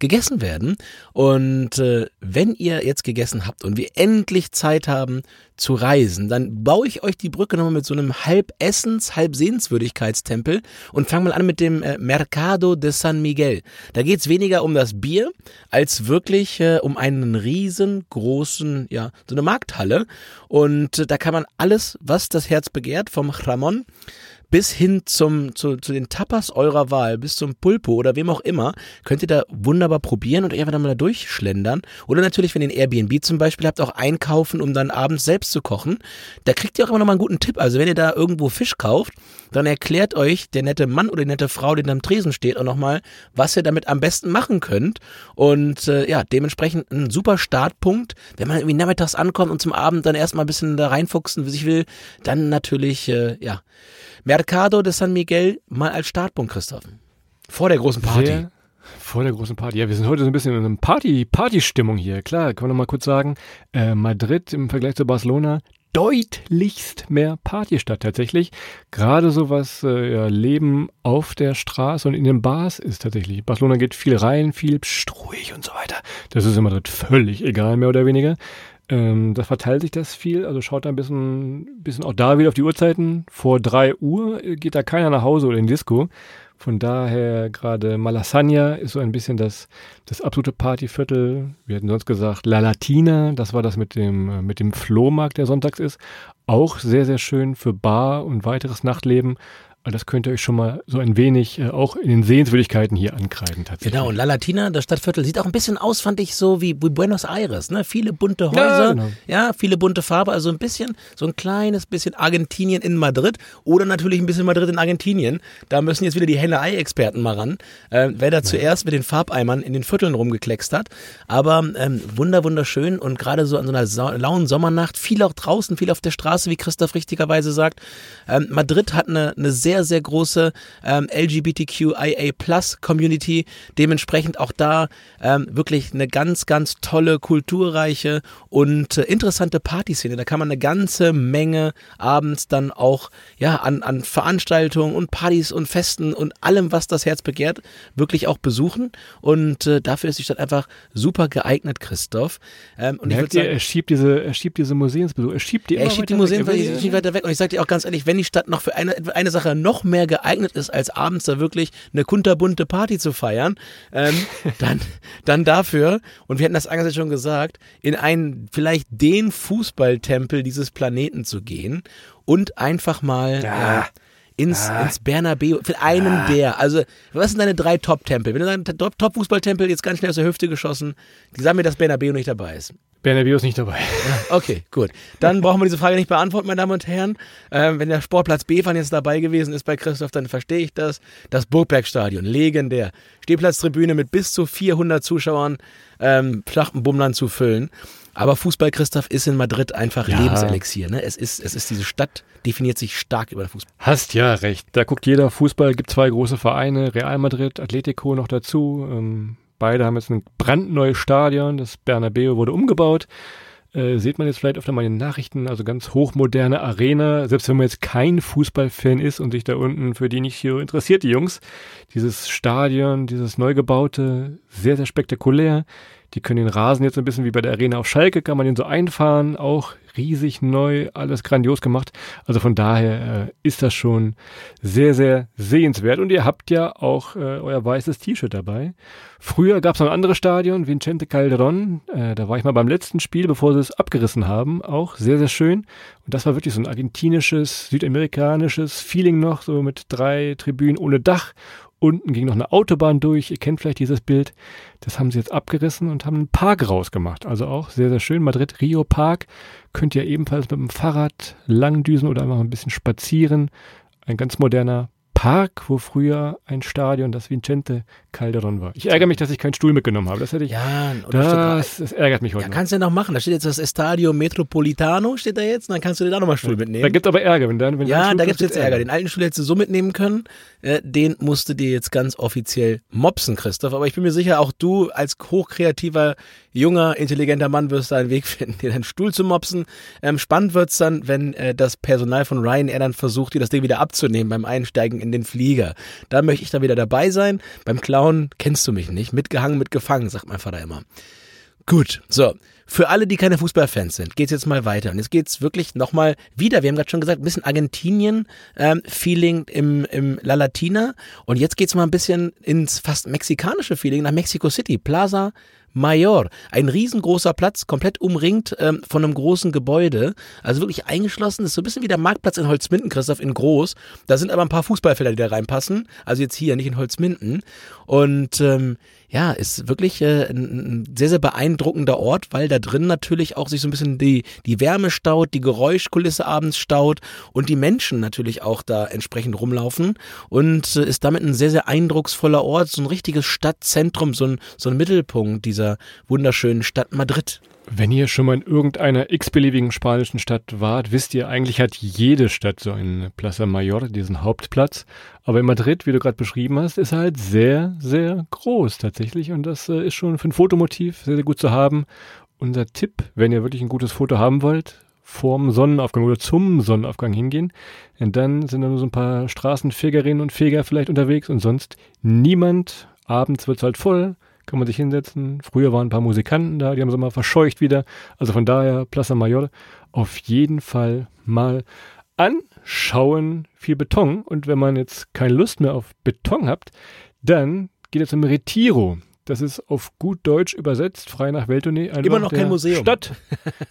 gegessen werden. Und äh, wenn ihr jetzt gegessen habt und wir endlich Zeit haben zu reisen, dann baue ich euch die Brücke nochmal mit so einem Halb-Essens-, Halb-Sehenswürdigkeitstempel und fange mal an mit dem äh, Mercado de San Miguel. Da geht es weniger um das Bier als wirklich äh, um einen riesengroßen, ja, so eine Markthalle. Und äh, da kann man alles, was das Herz begehrt, vom Ramon bis hin zum, zu, zu den Tapas eurer Wahl, bis zum Pulpo oder wem auch immer, könnt ihr da wunderbar probieren und einfach dann mal da durchschlendern. Oder natürlich, wenn ihr ein Airbnb zum Beispiel habt, auch einkaufen, um dann abends selbst zu kochen. Da kriegt ihr auch immer nochmal einen guten Tipp. Also wenn ihr da irgendwo Fisch kauft, dann erklärt euch der nette Mann oder die nette Frau, die da am Tresen steht, auch nochmal, was ihr damit am besten machen könnt. Und äh, ja, dementsprechend ein super Startpunkt. Wenn man irgendwie nachmittags ankommt und zum Abend dann erstmal ein bisschen da reinfuchsen, wie sich will, dann natürlich, äh, ja, mehr Mercado de San Miguel mal als Startpunkt, Christoph. Vor der großen Party. Sehr, vor der großen Party. Ja, wir sind heute so ein bisschen in einer Party, Party-Stimmung hier. Klar, können wir noch mal kurz sagen, äh, Madrid im Vergleich zu Barcelona deutlichst mehr Partystadt tatsächlich. Gerade so was äh, ja, Leben auf der Straße und in den Bars ist tatsächlich. Barcelona geht viel rein, viel ruhig und so weiter. Das ist in Madrid völlig egal, mehr oder weniger. Ähm, da verteilt sich das viel, also schaut da ein bisschen, bisschen auch da wieder auf die Uhrzeiten. Vor drei Uhr geht da keiner nach Hause oder in Disco. Von daher gerade Malasaña ist so ein bisschen das, das absolute Partyviertel. Wir hatten sonst gesagt La Latina, das war das mit dem, mit dem Flohmarkt, der sonntags ist. Auch sehr, sehr schön für Bar und weiteres Nachtleben. Das könnt ihr euch schon mal so ein wenig äh, auch in den Sehenswürdigkeiten hier ankreiden tatsächlich. Genau, und La Latina, das Stadtviertel, sieht auch ein bisschen aus, fand ich, so wie Buenos Aires. Ne? Viele bunte Häuser, ja, genau. Ja, viele bunte Farbe, also ein bisschen, so ein kleines bisschen Argentinien in Madrid oder natürlich ein bisschen Madrid in Argentinien. Da müssen jetzt wieder die Henne-Ei-Experten mal ran, äh, wer da ja. zuerst mit den Farbeimern in den Vierteln rumgekleckst hat. Aber ähm, wunder, wunderschön, und gerade so an so einer so- lauen Sommernacht, viel auch draußen, viel auf der Straße, wie Christoph richtigerweise sagt. Ähm, Madrid hat eine, eine sehr sehr, sehr große ähm, L G B T Q I A Plus Community. Dementsprechend auch da ähm, wirklich eine ganz, ganz tolle, kulturreiche und äh, interessante Partyszene. Da kann man eine ganze Menge abends dann auch ja, an, an Veranstaltungen und Partys und Festen und allem, was das Herz begehrt, wirklich auch besuchen. Und äh, dafür ist die Stadt einfach super geeignet, Christoph. Ähm, und Merkt ich würde sagen, ihr, er schiebt diese, er schiebt diese Museumsbesuch. Er schiebt die, er schiebt die Museen weg, er weiter weg. Und ich sage dir auch ganz ehrlich, wenn die Stadt noch für eine, eine Sache noch mehr geeignet ist, als abends da wirklich eine kunterbunte Party zu feiern, ähm, dann, dann dafür, und wir hatten das eigentlich schon gesagt, in einen, vielleicht den Fußballtempel dieses Planeten zu gehen und einfach mal ja. äh, ins, ah. ins Bernabeu, für einen ah. der, also was sind deine drei Top-Tempel? Wenn du sagst, Top-Fußballtempel, jetzt ganz schnell aus der Hüfte geschossen, sag mir, dass Bernabeu nicht dabei ist. Bernabeu ist nicht dabei. Okay, gut. Dann brauchen wir diese Frage nicht beantworten, meine Damen und Herren. Ähm, wenn der Sportplatz Befern jetzt dabei gewesen ist bei Christoph, dann verstehe ich das. Das Burgbergstadion, legendär. Stehplatztribüne mit bis zu vierhundert Zuschauern, ähm, Flachtenbummlern zu füllen. Aber Fußball, Christoph, ist in Madrid einfach ja. Lebenselixier. Ne? Es ist, es ist diese Stadt, definiert sich stark über den Fußball. Hast ja recht. Da guckt jeder Fußball, gibt zwei große Vereine, Real Madrid, Atletico noch dazu, ähm beide haben jetzt ein brandneues Stadion, das Bernabeu wurde umgebaut. Äh, seht man jetzt vielleicht öfter mal in den Nachrichten, also ganz hochmoderne Arena, selbst wenn man jetzt kein Fußballfan ist und sich da unten für die nicht so interessiert, die Jungs. Dieses Stadion, dieses neu gebaute, sehr, sehr spektakulär. Die können den Rasen jetzt ein bisschen wie bei der Arena auf Schalke, kann man den so einfahren, auch riesig neu, alles grandios gemacht. Also von daher äh, ist das schon sehr, sehr sehenswert. Und ihr habt ja auch äh, euer weißes T-Shirt dabei. Früher gab es noch ein anderes Stadion, Vicente Calderón. Äh, da war ich mal beim letzten Spiel, bevor sie es abgerissen haben. Auch sehr, sehr schön. Und das war wirklich so ein argentinisches, südamerikanisches Feeling noch, so mit drei Tribünen ohne Dach. Unten ging noch eine Autobahn durch. Ihr kennt vielleicht dieses Bild. Das haben sie jetzt abgerissen und haben einen Park rausgemacht. Also auch sehr, sehr schön. Madrid Rio Park. Könnt ihr ebenfalls mit dem Fahrrad langdüsen oder einfach ein bisschen spazieren. Ein ganz moderner Park, wo früher ein Stadion, das Vicente Calderón war. Ich ärgere mich, dass ich keinen Stuhl mitgenommen habe. Das hätte ich. Ja, das, das ärgert mich heute. Ja, kannst du ja noch machen. Da steht jetzt das Estadio Metropolitano, steht da jetzt. Und dann kannst du dir da nochmal Stuhl mitnehmen. Da gibt es aber Ärger. Wenn dann, wenn ja, da gibt es jetzt Ärger. Den alten Stuhl hättest du so mitnehmen können. Äh, den musst du dir jetzt ganz offiziell mopsen, Christoph. Aber ich bin mir sicher, auch du als hochkreativer, junger, intelligenter Mann wirst da einen Weg finden, dir deinen Stuhl zu mopsen. Ähm, spannend wird es dann, wenn äh, das Personal von Ryanair dann versucht, dir das Ding wieder abzunehmen beim Einsteigen in den Flieger. Da möchte ich dann wieder dabei sein. Beim Klauen kennst du mich nicht. Mitgehangen, mitgefangen, sagt mein Vater immer. Gut, so. Für alle, die keine Fußballfans sind, geht's jetzt mal weiter. Und jetzt geht's wirklich nochmal wieder, wir haben gerade schon gesagt, ein bisschen Argentinien-Feeling ähm, im, im La Latina. Und jetzt geht's mal ein bisschen ins fast mexikanische Feeling nach Mexico City, Plaza Mayor. Ein riesengroßer Platz, komplett umringt ähm, von einem großen Gebäude. Also wirklich eingeschlossen. Das ist so ein bisschen wie der Marktplatz in Holzminden, Christoph, in groß. Da sind aber ein paar Fußballfelder, die da reinpassen. Also jetzt hier, nicht in Holzminden. Und ähm, ja, ist wirklich äh, ein sehr, sehr beeindruckender Ort, weil da drin natürlich auch sich so ein bisschen die, die Wärme staut, die Geräuschkulisse abends staut und die Menschen natürlich auch da entsprechend rumlaufen. Und äh, ist damit ein sehr, sehr eindrucksvoller Ort, so ein richtiges Stadtzentrum, so ein, so ein Mittelpunkt dieser wunderschönen Stadt Madrid. Wenn ihr schon mal in irgendeiner x-beliebigen spanischen Stadt wart, wisst ihr, eigentlich hat jede Stadt so einen Plaza Mayor, diesen Hauptplatz. Aber in Madrid, wie du gerade beschrieben hast, ist er halt sehr, sehr groß tatsächlich. Und das ist schon für ein Fotomotiv sehr, sehr gut zu haben. Unser Tipp, wenn ihr wirklich ein gutes Foto haben wollt, vorm Sonnenaufgang oder zum Sonnenaufgang hingehen. Denn dann sind da nur so ein paar Straßenfegerinnen und Feger vielleicht unterwegs und sonst niemand. Abends wird es halt voll. Kann man sich hinsetzen. Früher waren ein paar Musikanten da, die haben sie mal verscheucht wieder. Also von daher, Plaza Mayor, auf jeden Fall mal anschauen. Viel Beton. Und wenn man jetzt keine Lust mehr auf Beton habt, dann geht ihr zum Retiro. Das ist auf gut Deutsch übersetzt, frei nach Welttournee. Immer noch kein Museum. Stadt.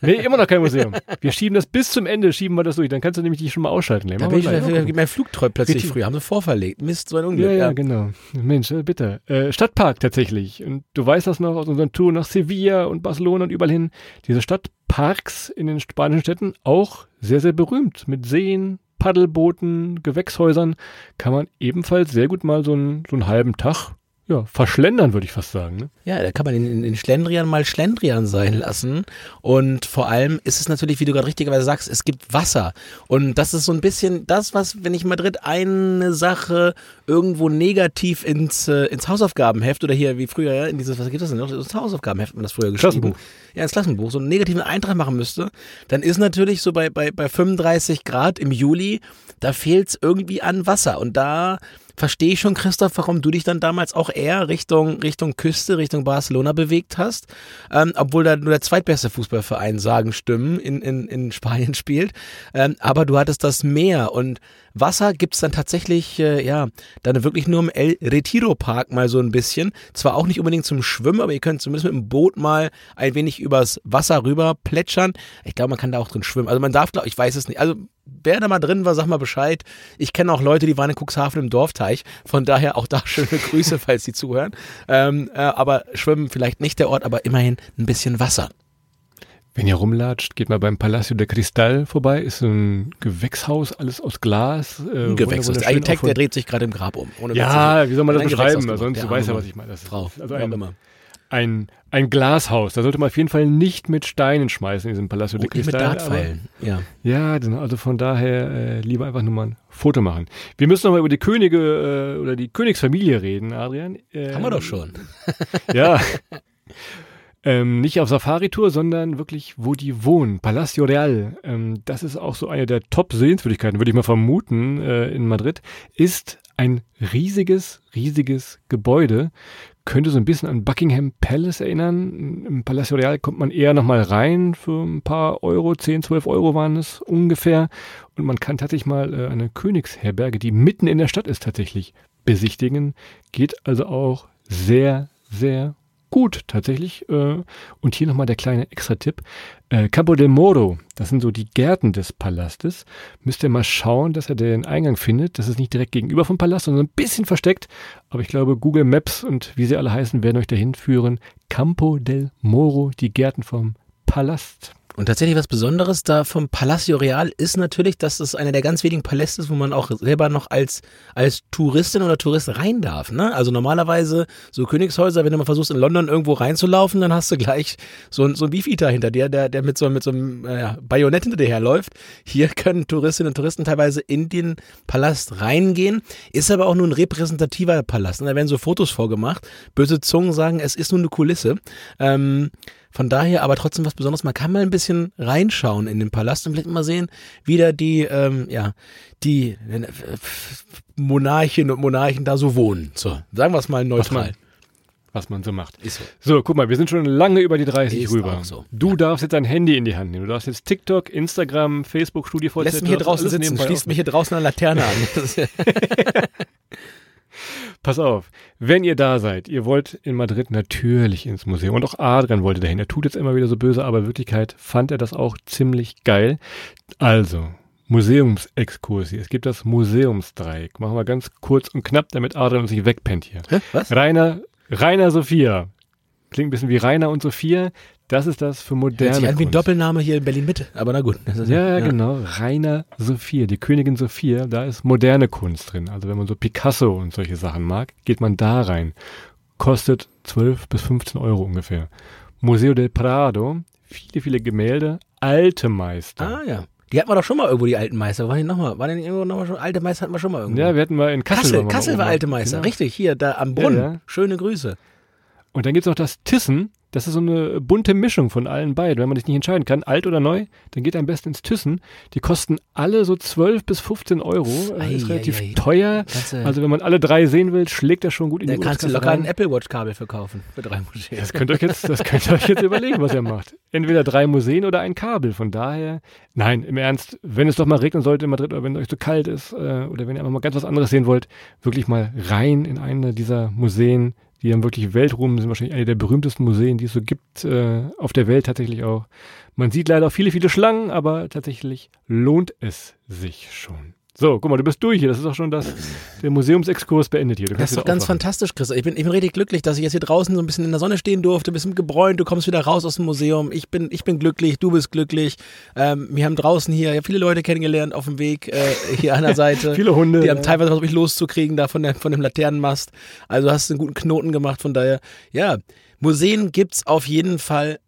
Nee, immer noch kein Museum. Wir schieben das bis zum Ende, schieben wir das durch. Dann kannst du nämlich dich schon mal ausschalten. Da bin ich, ich mein Flug träumt plötzlich früher, haben sie vorverlegt. Mist, so ein Unglück. Ja, ja, ja. Genau. Mensch, bitte. Äh, Stadtpark tatsächlich. Und du weißt das noch aus unseren Touren nach Sevilla und Barcelona und überall hin. Diese Stadtparks in den spanischen Städten auch sehr, sehr berühmt. Mit Seen, Paddelbooten, Gewächshäusern kann man ebenfalls sehr gut mal so einen, so einen halben Tag ja, verschlendern, würde ich fast sagen. Ne? Ja, da kann man den, den Schlendrian mal Schlendrian sein lassen. Und vor allem ist es natürlich, wie du gerade richtigerweise sagst, es gibt Wasser. Und das ist so ein bisschen das, was, wenn ich in Madrid eine Sache irgendwo negativ ins, ins Hausaufgabenheft oder hier wie früher, ja, in dieses, was gibt das denn noch? Das Hausaufgabenheft, wenn man das früher geschrieben. Klassenbuch. Ja, ins Klassenbuch. So einen negativen Eintrag machen müsste, dann ist natürlich so bei, bei, bei fünfunddreißig Grad im Juli, da fehlt es irgendwie an Wasser. Und da verstehe ich schon, Christoph, warum du dich dann damals auch eher Richtung, Richtung Küste, Richtung Barcelona bewegt hast, ähm, obwohl da nur der zweitbeste Fußballverein, sagen Stimmen, in, in, in Spanien spielt, ähm, aber du hattest das Meer und Wasser gibt's dann tatsächlich, äh, ja, dann wirklich nur im El Retiro Park mal so ein bisschen, zwar auch nicht unbedingt zum Schwimmen, aber ihr könnt zumindest mit dem Boot mal ein wenig übers Wasser rüber plätschern, ich glaube, man kann da auch drin schwimmen, also man darf, glaube ich, weiß es nicht, also wer da mal drin war, sag mal Bescheid. Ich kenne auch Leute, die waren in Cuxhaven im Dorfteich. Von daher auch da schöne Grüße, falls die zuhören. Ähm, äh, aber schwimmen vielleicht nicht der Ort, aber immerhin ein bisschen Wasser. Wenn ihr rumlatscht, geht mal beim Palacio de Cristal vorbei. Ist ein Gewächshaus, alles aus Glas. Äh, ein Gewächshaus. Der Architekt, der dreht sich gerade im Grab um. Ohne ja, wie soll man das beschreiben? Also, sonst weiß ja, was ich meine. Das Frau, ist also ein, immer. Ein, ein Glashaus. Da sollte man auf jeden Fall nicht mit Steinen schmeißen in diesem Palacio de Cristal. Nicht mit Dartpfeilen. Ja, ja, also von daher äh, lieber einfach nur mal ein Foto machen. Wir müssen nochmal über die Könige äh, oder die Königsfamilie reden, Adrian. Ähm, Haben wir doch schon. Ja. Ähm, nicht auf Safari-Tour, sondern wirklich, wo die wohnen. Palacio Real, ähm, das ist auch so eine der Top-Sehenswürdigkeiten, würde ich mal vermuten, äh, in Madrid, ist ein riesiges, riesiges Gebäude. Könnte so ein bisschen an Buckingham Palace erinnern. Im Palacio Real kommt man eher nochmal rein für ein paar Euro, zehn, zwölf Euro waren es ungefähr. Und man kann tatsächlich mal eine Königsherberge, die mitten in der Stadt ist, tatsächlich besichtigen. Geht also auch sehr, sehr gut tatsächlich. Und hier nochmal der kleine Extra-Tipp. Campo del Moro, das sind so die Gärten des Palastes. Müsst ihr mal schauen, dass ihr den Eingang findet. Das ist nicht direkt gegenüber vom Palast, sondern ein bisschen versteckt. Aber ich glaube, Google Maps und wie sie alle heißen, werden euch dahin führen. Campo del Moro, die Gärten vom Palast. Und tatsächlich was Besonderes da vom Palacio Real ist natürlich, dass es einer der ganz wenigen Paläste ist, wo man auch selber noch als, als Touristin oder Tourist rein darf. Ne? Also normalerweise so Königshäuser, wenn du mal versuchst in London irgendwo reinzulaufen, dann hast du gleich so einen so Beefeater hinter dir, der, der mit so, mit so einem äh, Bajonett hinter dir herläuft. Hier können Touristinnen und Touristen teilweise in den Palast reingehen. Ist aber auch nur ein repräsentativer Palast. Ne? Da werden so Fotos vorgemacht. Böse Zungen sagen, es ist nur eine Kulisse. Ähm... Von daher aber trotzdem was Besonderes. Man kann mal ein bisschen reinschauen in den Palast und vielleicht mal sehen, wie da die, ähm, ja, die äh, Monarchinnen und Monarchen da so wohnen. So, sagen wir es mal neutral. Was, was man so macht. Ist so. So, guck mal, wir sind schon lange über die dreißig ist rüber. So. Du ja. darfst jetzt dein Handy in die Hand nehmen. Du darfst jetzt TikTok, Instagram, Facebook, Studie vollzeit. Lässt mich hier draußen sitzen, schließt mich hier draußen an Laterne an. Pass auf, wenn ihr da seid, ihr wollt in Madrid natürlich ins Museum und auch Adrian wollte dahin. Er tut jetzt immer wieder so böse, aber in Wirklichkeit fand er das auch ziemlich geil. Also, Museumsexkursi. Es gibt das Museumsdreieck. Machen wir ganz kurz und knapp, damit Adrian uns nicht wegpennt hier. Hä? Was? Rainer, Rainer Sophia. Klingt ein bisschen wie Rainer und Sophia. Das ist das für moderne Kunst. Wie ein Doppelname hier in Berlin-Mitte, aber na gut. Das ist ja, ja, genau. Reina Sofia, die Königin Sophia, da ist moderne Kunst drin. Also wenn man so Picasso und solche Sachen mag, geht man da rein. Kostet zwölf bis fünfzehn Euro ungefähr. Museo del Prado, viele, viele Gemälde, alte Meister. Ah ja. Die hatten wir doch schon mal irgendwo, die alten Meister. Waren die nochmal? Waren die irgendwo nochmal schon? Alte Meister hatten wir schon mal irgendwo. Ja, wir hatten mal in Kassel. Kassel, Kassel war alte Meister, genau. Richtig. Hier, da am Brunnen. Ja, ja. Schöne Grüße. Und dann gibt's noch das Thyssen. Das ist so eine bunte Mischung von allen beiden. Wenn man sich nicht entscheiden kann, alt oder neu, dann geht am besten ins Thyssen. Die kosten alle so zwölf bis fünfzehn Euro. Ei, ist relativ ei, ei. teuer. Ganze, also wenn man alle drei sehen will, schlägt das schon gut in die Urlaubskasse. Da kannst du locker rein. Ein Apple Watch Kabel verkaufen für drei Museen. Das könnt ihr euch jetzt, das könnt ihr euch jetzt überlegen, was ihr macht. Entweder drei Museen oder ein Kabel. Von daher, nein, im Ernst, wenn es doch mal regnen sollte in Madrid oder wenn es euch zu kalt ist oder wenn ihr einfach mal ganz was anderes sehen wollt, wirklich mal rein in eine dieser Museen, die haben wirklich Weltruhm, sind wahrscheinlich eine der berühmtesten Museen, die es so gibt, äh, auf der Welt tatsächlich auch. Man sieht leider auch viele, viele Schlangen, aber tatsächlich lohnt es sich schon. So, guck mal, du bist durch hier. Das ist auch schon das, der Museumsexkurs beendet hier. Du das ist doch ganz aufwachen. Fantastisch, Chris. Ich bin, ich bin richtig glücklich, dass ich jetzt hier draußen so ein bisschen in der Sonne stehen durfte, ein bisschen gebräunt, du kommst wieder raus aus dem Museum. Ich bin, ich bin glücklich, du bist glücklich. Ähm, wir haben draußen hier viele Leute kennengelernt auf dem Weg äh, hier an der Seite. Viele Hunde. Die haben ja. teilweise versucht, mich loszukriegen da von, der, von dem Laternenmast. Also hast du einen guten Knoten gemacht, von daher. Ja, Museen gibt's auf jeden Fall...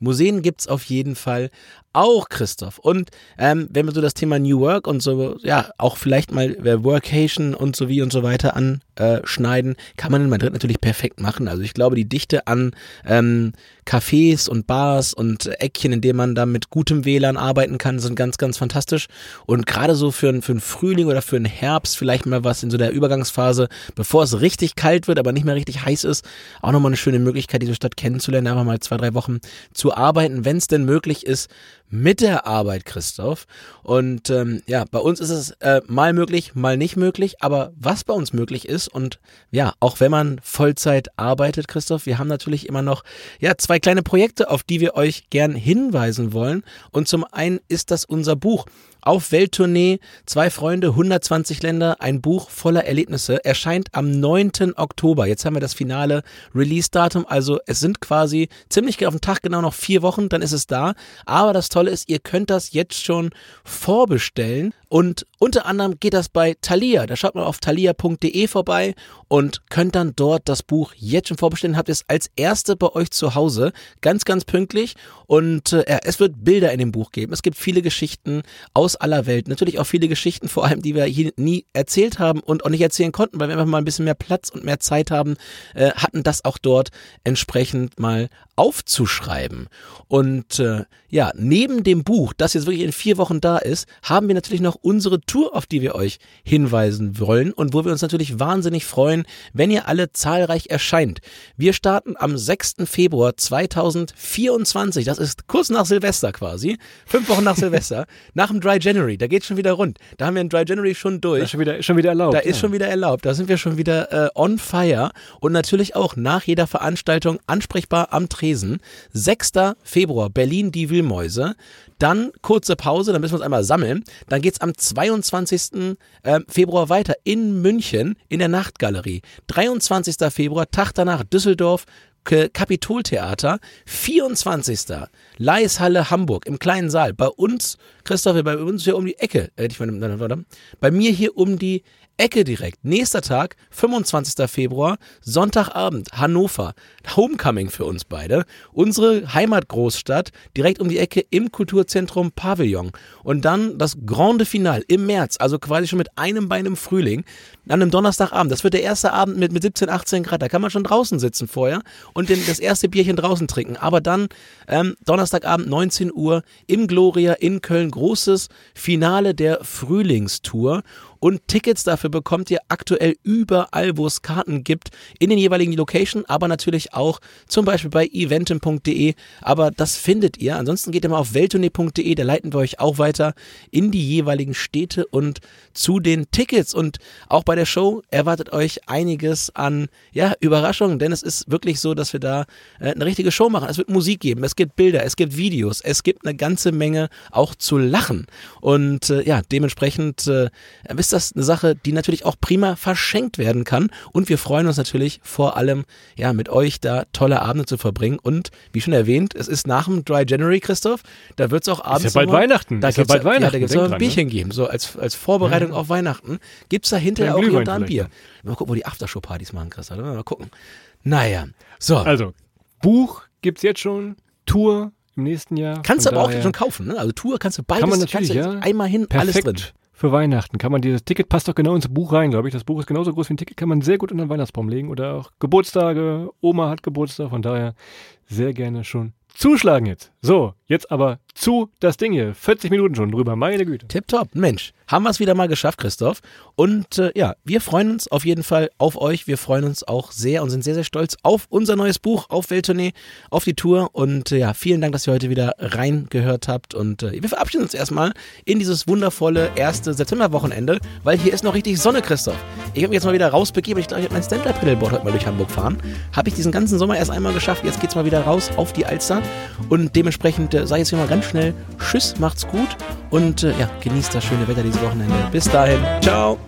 Museen gibt's auf jeden Fall auch, Christoph. Und ähm, wenn wir so das Thema New Work und so, ja, auch vielleicht mal Workation und so wie und so weiter anschneiden, kann man in Madrid natürlich perfekt machen. Also ich glaube, die Dichte an ähm, Cafés und Bars und Eckchen, in denen man da mit gutem W L A N arbeiten kann, sind ganz, ganz fantastisch. Und gerade so für, für einen Frühling oder für einen Herbst vielleicht mal was in so der Übergangsphase, bevor es richtig kalt wird, aber nicht mehr richtig heiß ist, auch nochmal eine schöne Möglichkeit, diese Stadt kennenzulernen, einfach mal zwei, drei Wochen zu arbeiten, wenn es denn möglich ist, mit der Arbeit, Christoph. Und ähm, ja, bei uns ist es äh, mal möglich, mal nicht möglich, aber was bei uns möglich ist und ja, auch wenn man Vollzeit arbeitet, Christoph, wir haben natürlich immer noch ja zwei kleine Projekte, auf die wir euch gern hinweisen wollen. Und zum einen ist das unser Buch Auf Welttournee, zwei Freunde, hundertzwanzig Länder, ein Buch voller Erlebnisse, erscheint am neunten Oktober. Jetzt haben wir das finale Release-Datum, also es sind quasi ziemlich auf den Tag genau noch vier Wochen, dann ist es da. Aber das Tolle ist, ihr könnt das jetzt schon vorbestellen und unter anderem geht das bei Thalia. Da schaut mal auf thalia punkt de vorbei und könnt dann dort das Buch jetzt schon vorbestellen. Habt ihr es als erste bei euch zu Hause, ganz, ganz pünktlich und äh, es wird Bilder in dem Buch geben. Es gibt viele Geschichten aus aller Welt. Natürlich auch viele Geschichten, vor allem, die wir hier nie erzählt haben und auch nicht erzählen konnten, weil wir einfach mal ein bisschen mehr Platz und mehr Zeit haben, äh, hatten das auch dort entsprechend mal aufzuschreiben. Und äh, ja, neben dem Buch, das jetzt wirklich in vier Wochen da ist, haben wir natürlich noch unsere Tour, auf die wir euch hinweisen wollen und wo wir uns natürlich wahnsinnig freuen, wenn ihr alle zahlreich erscheint. Wir starten am sechsten Februar zweitausendvierundzwanzig, das ist kurz nach Silvester quasi, fünf Wochen nach Silvester, nach dem Dry January, da geht's schon wieder rund. Da haben wir den Dry January schon durch. Da ist schon wieder, schon wieder erlaubt. Da ist ja. schon wieder erlaubt, da sind wir schon wieder äh, on fire und natürlich auch nach jeder Veranstaltung ansprechbar am Tresen. sechsten Februar, Berlin, die Wühlmäuse. Dann kurze Pause, dann müssen wir uns einmal sammeln. Dann geht's am zweiundzwanzigsten Februar weiter in München in der Nachtgalerie. dreiundzwanzigsten Februar, Tag danach, Düsseldorf, Kapitoltheater. vierundzwanzigsten Leishalle Hamburg im kleinen Saal. Bei uns, Christoph, bei uns hier um die Ecke. Äh, ich meine, bei mir hier um die Ecke direkt. Nächster Tag, fünfundzwanzigsten Februar, Sonntagabend, Hannover. Homecoming für uns beide. Unsere Heimatgroßstadt, direkt um die Ecke im Kulturzentrum Pavillon. Und dann das Grande Finale im März, also quasi schon mit einem Bein im Frühling, an einem Donnerstagabend. Das wird der erste Abend mit, mit siebzehn, achtzehn Grad. Da kann man schon draußen sitzen vorher und den, das erste Bierchen draußen trinken. Aber dann ähm, Donnerstagabend, neunzehn Uhr, im Gloria in Köln. Großes Finale der Frühlingstour. Und Tickets dafür bekommt ihr aktuell überall, wo es Karten gibt, in den jeweiligen Location, aber natürlich auch zum Beispiel bei eventim punkt de. Aber das findet ihr. Ansonsten geht ihr mal auf welttournee punkt de, da leiten wir euch auch weiter in die jeweiligen Städte und zu den Tickets. Und auch bei der Show erwartet euch einiges an ja, Überraschungen, denn es ist wirklich so, dass wir da äh, eine richtige Show machen. Es wird Musik geben, es gibt Bilder, es gibt Videos, es gibt eine ganze Menge auch zu lachen. Und äh, ja, dementsprechend äh, wisst ihr, das ist eine Sache, die natürlich auch prima verschenkt werden kann und wir freuen uns natürlich vor allem, ja, mit euch da tolle Abende zu verbringen und wie schon erwähnt, es ist nach dem Dry January, Christoph, da wird es auch abends... Ist ja bald immer, Weihnachten, da ist ja bald ja, Weihnachten. Ja, da gibt es noch ein Bierchen, ne? Geben, so als, als Vorbereitung ja. auf Weihnachten, gibt es da hinterher auch hier und da ein Bier. Mal gucken, wo die Aftershow-Partys machen, Christoph, mal gucken. Naja, so. Also, Buch gibt es jetzt schon, Tour im nächsten Jahr. Kannst du aber auch schon kaufen, ne? Also Tour kannst du beides, kann man natürlich, kannst du ja. einmal hin, perfekt. Alles drin. Für Weihnachten kann man dieses Ticket, passt doch genau ins Buch rein, glaube ich. Das Buch ist genauso groß wie ein Ticket, kann man sehr gut unter den Weihnachtsbaum legen oder auch Geburtstage. Oma hat Geburtstag, von daher sehr gerne schon zuschlagen jetzt. So, jetzt aber zu das Ding hier. vierzig Minuten schon drüber, meine Güte. Tipptopp, Mensch, haben wir es wieder mal geschafft, Christoph. Und äh, ja, wir freuen uns auf jeden Fall auf euch. Wir freuen uns auch sehr und sind sehr, sehr stolz auf unser neues Buch, auf Welttournee, auf die Tour. Und äh, ja, vielen Dank, dass ihr heute wieder reingehört habt. Und äh, wir verabschieden uns erstmal in dieses wundervolle erste Septemberwochenende, weil hier ist noch richtig Sonne, Christoph. Ich habe mich jetzt mal wieder rausbegeben. Ich glaube, ich habe mein Stand-Up-Pedalboard heute mal durch Hamburg fahren. Habe ich diesen ganzen Sommer erst einmal geschafft. Jetzt geht's mal wieder raus auf die Alster. Und dementsprechend äh, sage ich jetzt mal ganz schnell tschüss, macht's gut und äh, ja, genießt das schöne Wetter dieses Wochenende. Bis dahin, ciao!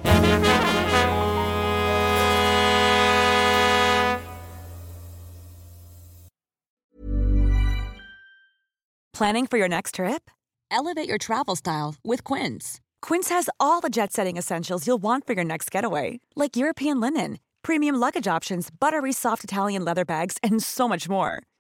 Planning for your next trip? Elevate your travel style with Quince. Quince has all the jet-setting essentials you'll want for your next getaway, like European linen, premium luggage options, buttery soft Italian leather bags, and so much more.